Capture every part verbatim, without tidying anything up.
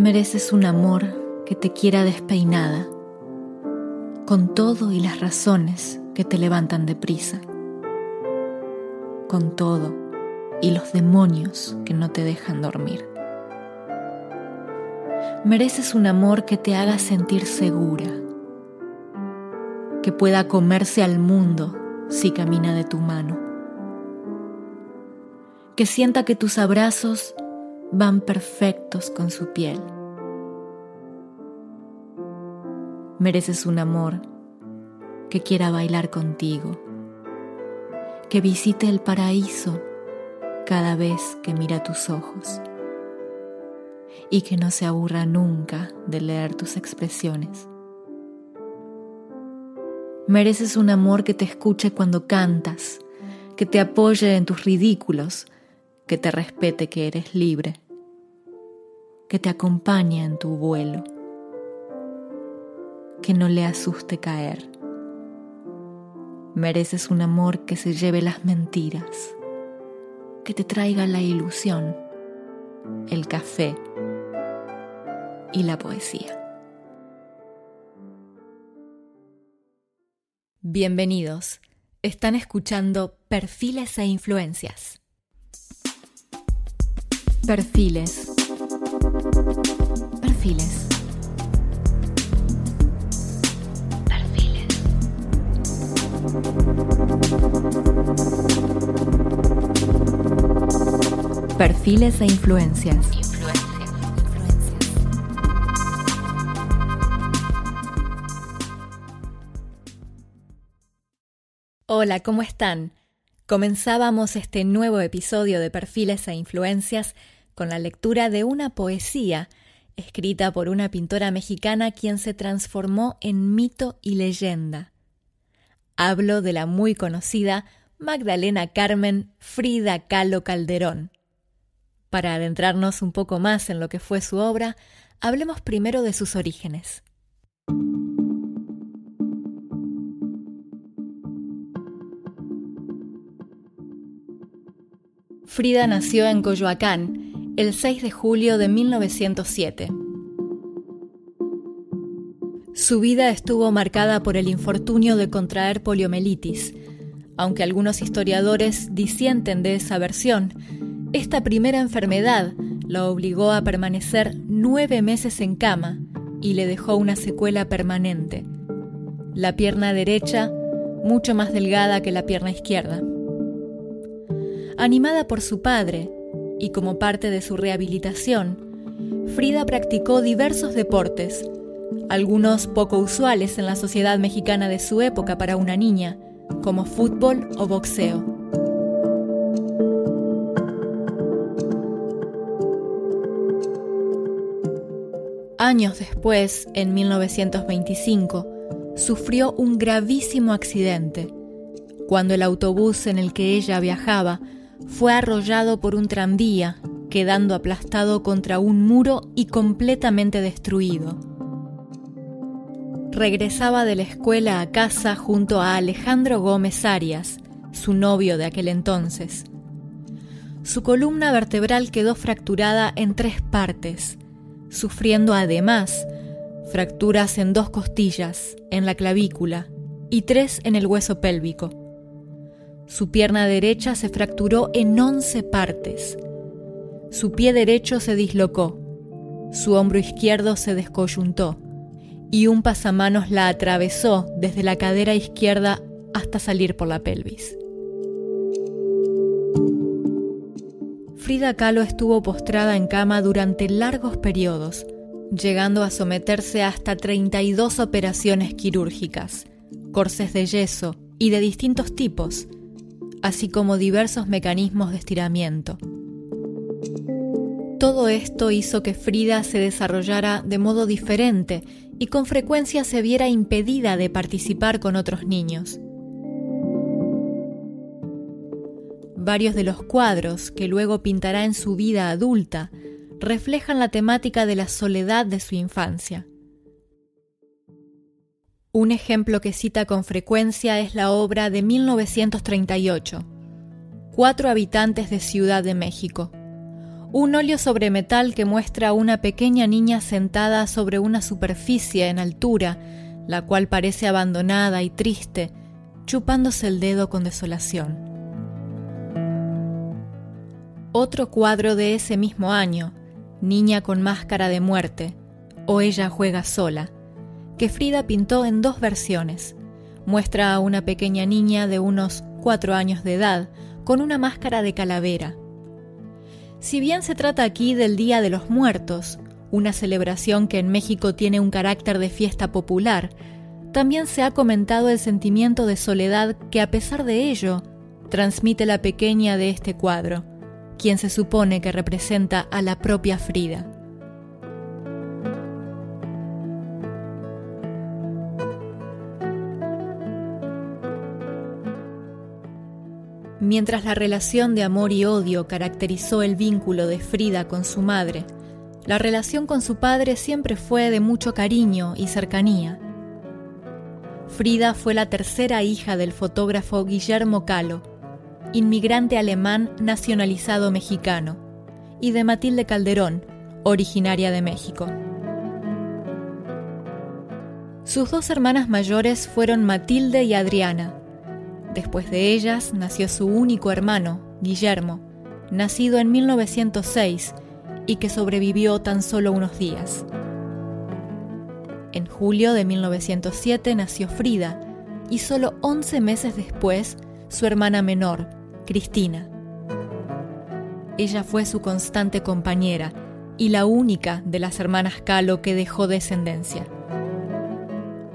Mereces un amor que te quiera despeinada, con todo y las razones que te levantan deprisa, con todo y los demonios que no te dejan dormir. Mereces un amor que te haga sentir segura, que pueda comerse al mundo si camina de tu mano, que sienta que tus abrazos van perfectos con su piel. Mereces un amor que quiera bailar contigo, que visite el paraíso cada vez que mira tus ojos y que no se aburra nunca de leer tus expresiones. Mereces un amor que te escuche cuando cantas, que te apoye en tus ridículos, que te respete que eres libre, que te acompañe en tu vuelo, que no le asuste caer. Mereces un amor que se lleve las mentiras, que te traiga la ilusión, el café y la poesía. Bienvenidos, están escuchando Perfiles e Influencias. Perfiles. Perfiles. Perfiles. Perfiles e influencias. Influencias. Hola, ¿cómo están? Comenzábamos este nuevo episodio de Perfiles e Influencias con la lectura de una poesía escrita por una pintora mexicana quien se transformó en mito y leyenda. Hablo de la muy conocida Magdalena Carmen Frida Kahlo Calderón. Para adentrarnos un poco más en lo que fue su obra, hablemos primero de sus orígenes. Frida nació en Coyoacán el seis de julio de mil novecientos siete. Su vida estuvo marcada por el infortunio de contraer poliomielitis. Aunque algunos historiadores disienten de esa versión, esta primera enfermedad la obligó a permanecer nueve meses en cama y le dejó una secuela permanente: la pierna derecha mucho más delgada que la pierna izquierda. Animada por su padre y como parte de su rehabilitación, Frida practicó diversos deportes, algunos poco usuales en la sociedad mexicana de su época para una niña, como fútbol o boxeo. Años después, en mil novecientos veinticinco, sufrió un gravísimo accidente, cuando el autobús en el que ella viajaba fue arrollado por un tranvía, quedando aplastado contra un muro y completamente destruido. Regresaba de la escuela a casa junto a Alejandro Gómez Arias, su novio de aquel entonces. Su columna vertebral quedó fracturada en tres partes, sufriendo además fracturas en dos costillas, en la clavícula, y tres en el hueso pélvico. Su pierna derecha se fracturó en once partes. Su pie derecho se dislocó. Su hombro izquierdo se descoyuntó. Y un pasamanos la atravesó desde la cadera izquierda hasta salir por la pelvis. Frida Kahlo estuvo postrada en cama durante largos periodos, llegando a someterse a hasta treinta y dos operaciones quirúrgicas, corsés de yeso y de distintos tipos, así como diversos mecanismos de estiramiento. Todo esto hizo que Frida se desarrollara de modo diferente y con frecuencia se viera impedida de participar con otros niños. Varios de los cuadros que luego pintará en su vida adulta reflejan la temática de la soledad de su infancia. Un ejemplo que cita con frecuencia es la obra de mil novecientos treinta y ocho, Cuatro habitantes de Ciudad de México, Un óleo sobre metal que muestra a una pequeña niña sentada sobre una superficie en altura, la cual parece abandonada y triste, chupándose el dedo con desolación. Otro cuadro de ese mismo año, Niña con máscara de muerte, o Ella juega sola, que Frida pintó en dos versiones. Muestra a una pequeña niña de unos cuatro años de edad, con una máscara de calavera. Si bien se trata aquí del Día de los Muertos, una celebración que en México tiene un carácter de fiesta popular, también se ha comentado el sentimiento de soledad que, a pesar de ello, transmite la pequeña de este cuadro, quien se supone que representa a la propia Frida. Mientras la relación de amor y odio caracterizó el vínculo de Frida con su madre, la relación con su padre siempre fue de mucho cariño y cercanía. Frida fue la tercera hija del fotógrafo Guillermo Kahlo, inmigrante alemán nacionalizado mexicano, y de Matilde Calderón, originaria de México. Sus dos hermanas mayores fueron Matilde y Adriana. Después de ellas nació su único hermano, Guillermo, nacido en mil novecientos seis y que sobrevivió tan solo unos días. En julio de mil novecientos siete nació Frida y solo once meses después su hermana menor, Cristina. Ella fue su constante compañera y la única de las hermanas Kahlo que dejó descendencia.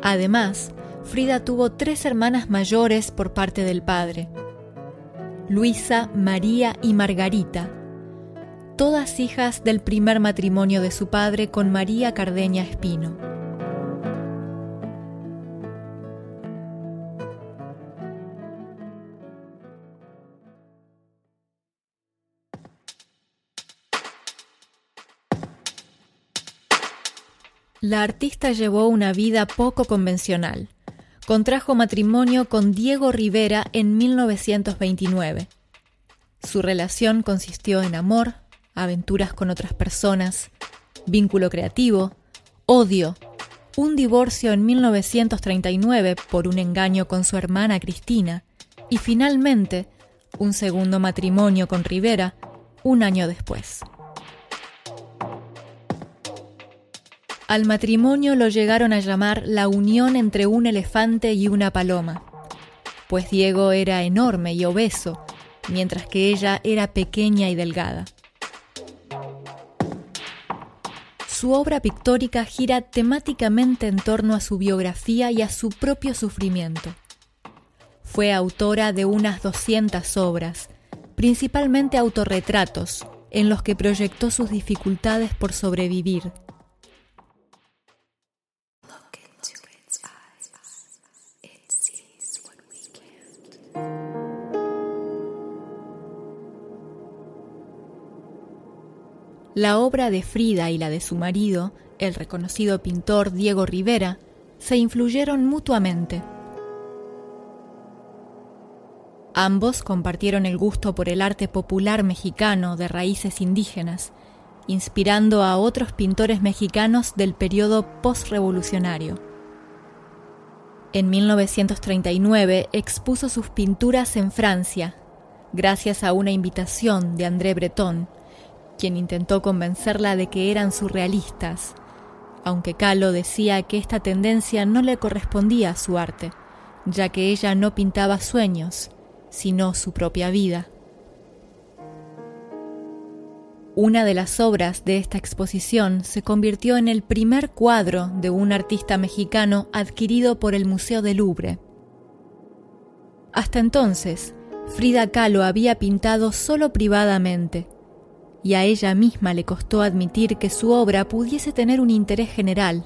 Además, Frida tuvo tres hermanas mayores por parte del padre: Luisa, María y Margarita, todas hijas del primer matrimonio de su padre con María Cardeña Espino. La artista llevó una vida poco convencional. Contrajo matrimonio con Diego Rivera en mil novecientos veintinueve. Su relación consistió en amor, aventuras con otras personas, vínculo creativo, odio, un divorcio en mil novecientos treinta y nueve por un engaño con su hermana Cristina y finalmente un segundo matrimonio con Rivera un año después. Al matrimonio lo llegaron a llamar la unión entre un elefante y una paloma, pues Diego era enorme y obeso, mientras que ella era pequeña y delgada. Su obra pictórica gira temáticamente en torno a su biografía y a su propio sufrimiento. Fue autora de unas doscientas obras, principalmente autorretratos, en los que proyectó sus dificultades por sobrevivir. La obra de Frida y la de su marido, el reconocido pintor Diego Rivera, se influyeron mutuamente. Ambos compartieron el gusto por el arte popular mexicano de raíces indígenas, inspirando a otros pintores mexicanos del periodo postrevolucionario. En mil novecientos treinta y nueve expuso sus pinturas en Francia, gracias a una invitación de André Breton, quien intentó convencerla de que eran surrealistas, aunque Kahlo decía que esta tendencia no le correspondía a su arte, ya que ella no pintaba sueños, sino su propia vida. Una de las obras de esta exposición se convirtió en el primer cuadro de un artista mexicano adquirido por el Museo del Louvre. Hasta entonces, Frida Kahlo había pintado solo privadamente, y a ella misma le costó admitir que su obra pudiese tener un interés general.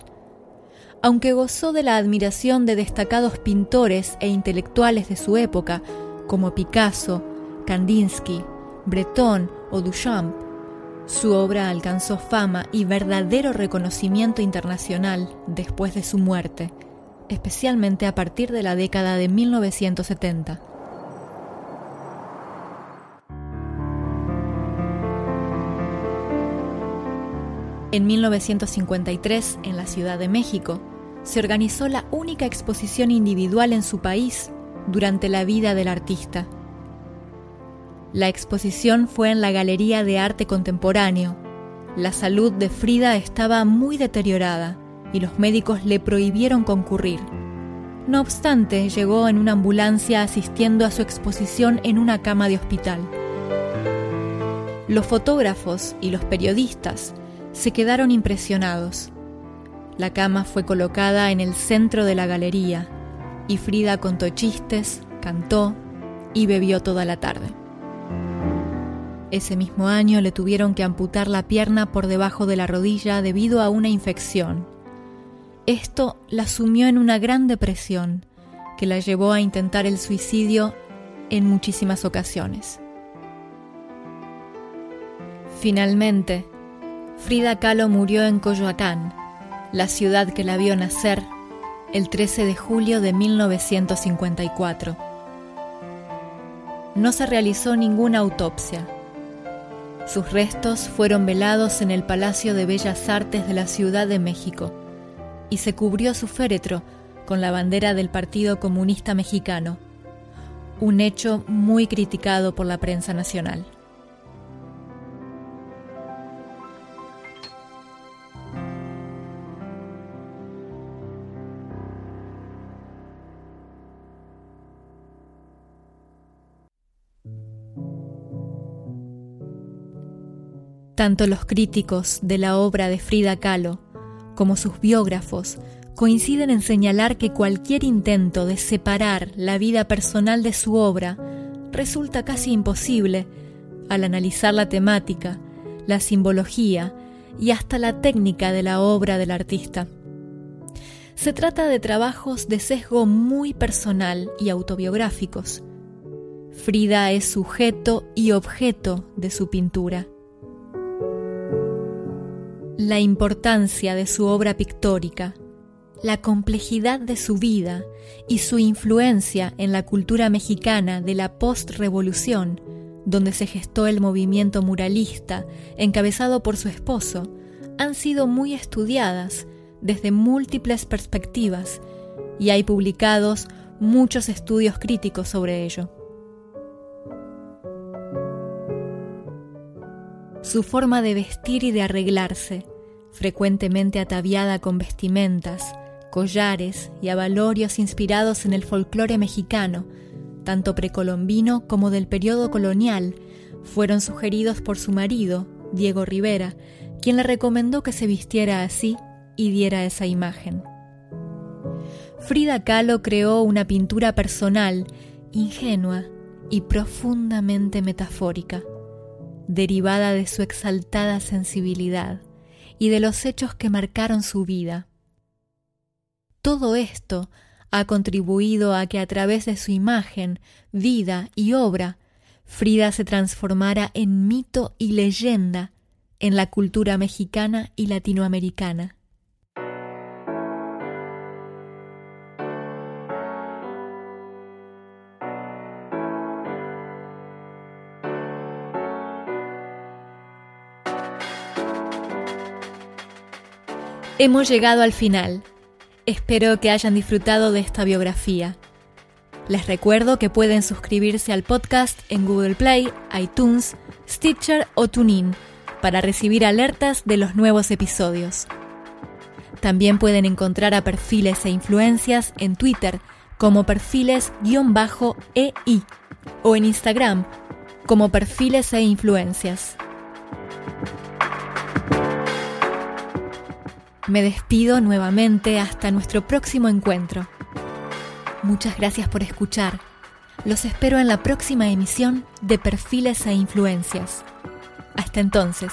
Aunque gozó de la admiración de destacados pintores e intelectuales de su época, como Picasso, Kandinsky, Breton o Duchamp, su obra alcanzó fama y verdadero reconocimiento internacional después de su muerte, especialmente a partir de la década de mil novecientos setenta. En mil novecientos cincuenta y tres, en la Ciudad de México, se organizó la única exposición individual en su país durante la vida del artista. La exposición fue en la Galería de Arte Contemporáneo. La salud de Frida estaba muy deteriorada y los médicos le prohibieron concurrir. No obstante, llegó en una ambulancia asistiendo a su exposición en una cama de hospital. Los fotógrafos y los periodistas se quedaron impresionados. La cama fue colocada en el centro de la galería y Frida contó chistes, cantó y bebió toda la tarde. Ese mismo año le tuvieron que amputar la pierna por debajo de la rodilla debido a una infección. Esto la sumió en una gran depresión que la llevó a intentar el suicidio en muchísimas ocasiones. Finalmente, Frida Kahlo murió en Coyoacán, la ciudad que la vio nacer, el trece de julio de mil novecientos cincuenta y cuatro. No se realizó ninguna autopsia. Sus restos fueron velados en el Palacio de Bellas Artes de la Ciudad de México y se cubrió su féretro con la bandera del Partido Comunista Mexicano, un hecho muy criticado por la prensa nacional. Tanto los críticos de la obra de Frida Kahlo como sus biógrafos coinciden en señalar que cualquier intento de separar la vida personal de su obra resulta casi imposible al analizar la temática, la simbología y hasta la técnica de la obra del artista. Se trata de trabajos de sesgo muy personal y autobiográficos. Frida es sujeto y objeto de su pintura. La importancia de su obra pictórica, la complejidad de su vida y su influencia en la cultura mexicana de la postrevolución, donde se gestó el movimiento muralista encabezado por su esposo, han sido muy estudiadas desde múltiples perspectivas y hay publicados muchos estudios críticos sobre ello. Su forma de vestir y de arreglarse, frecuentemente ataviada con vestimentas, collares y abalorios inspirados en el folclore mexicano, tanto precolombino como del periodo colonial, fueron sugeridos por su marido, Diego Rivera, quien le recomendó que se vistiera así y diera esa imagen. Frida Kahlo creó una pintura personal, ingenua y profundamente metafórica, derivada de su exaltada sensibilidad y de los hechos que marcaron su vida. Todo esto ha contribuido a que a través de su imagen, vida y obra, Frida se transformara en mito y leyenda en la cultura mexicana y latinoamericana. Hemos llegado al final. Espero que hayan disfrutado de esta biografía. Les recuerdo que pueden suscribirse al podcast en Google Play, iTunes, Stitcher o TuneIn para recibir alertas de los nuevos episodios. También pueden encontrar a Perfiles e Influencias en Twitter como perfiles-ei o en Instagram como Perfiles e Influencias. Me despido nuevamente hasta nuestro próximo encuentro. Muchas gracias por escuchar. Los espero en la próxima emisión de Perfiles e Influencias. Hasta entonces.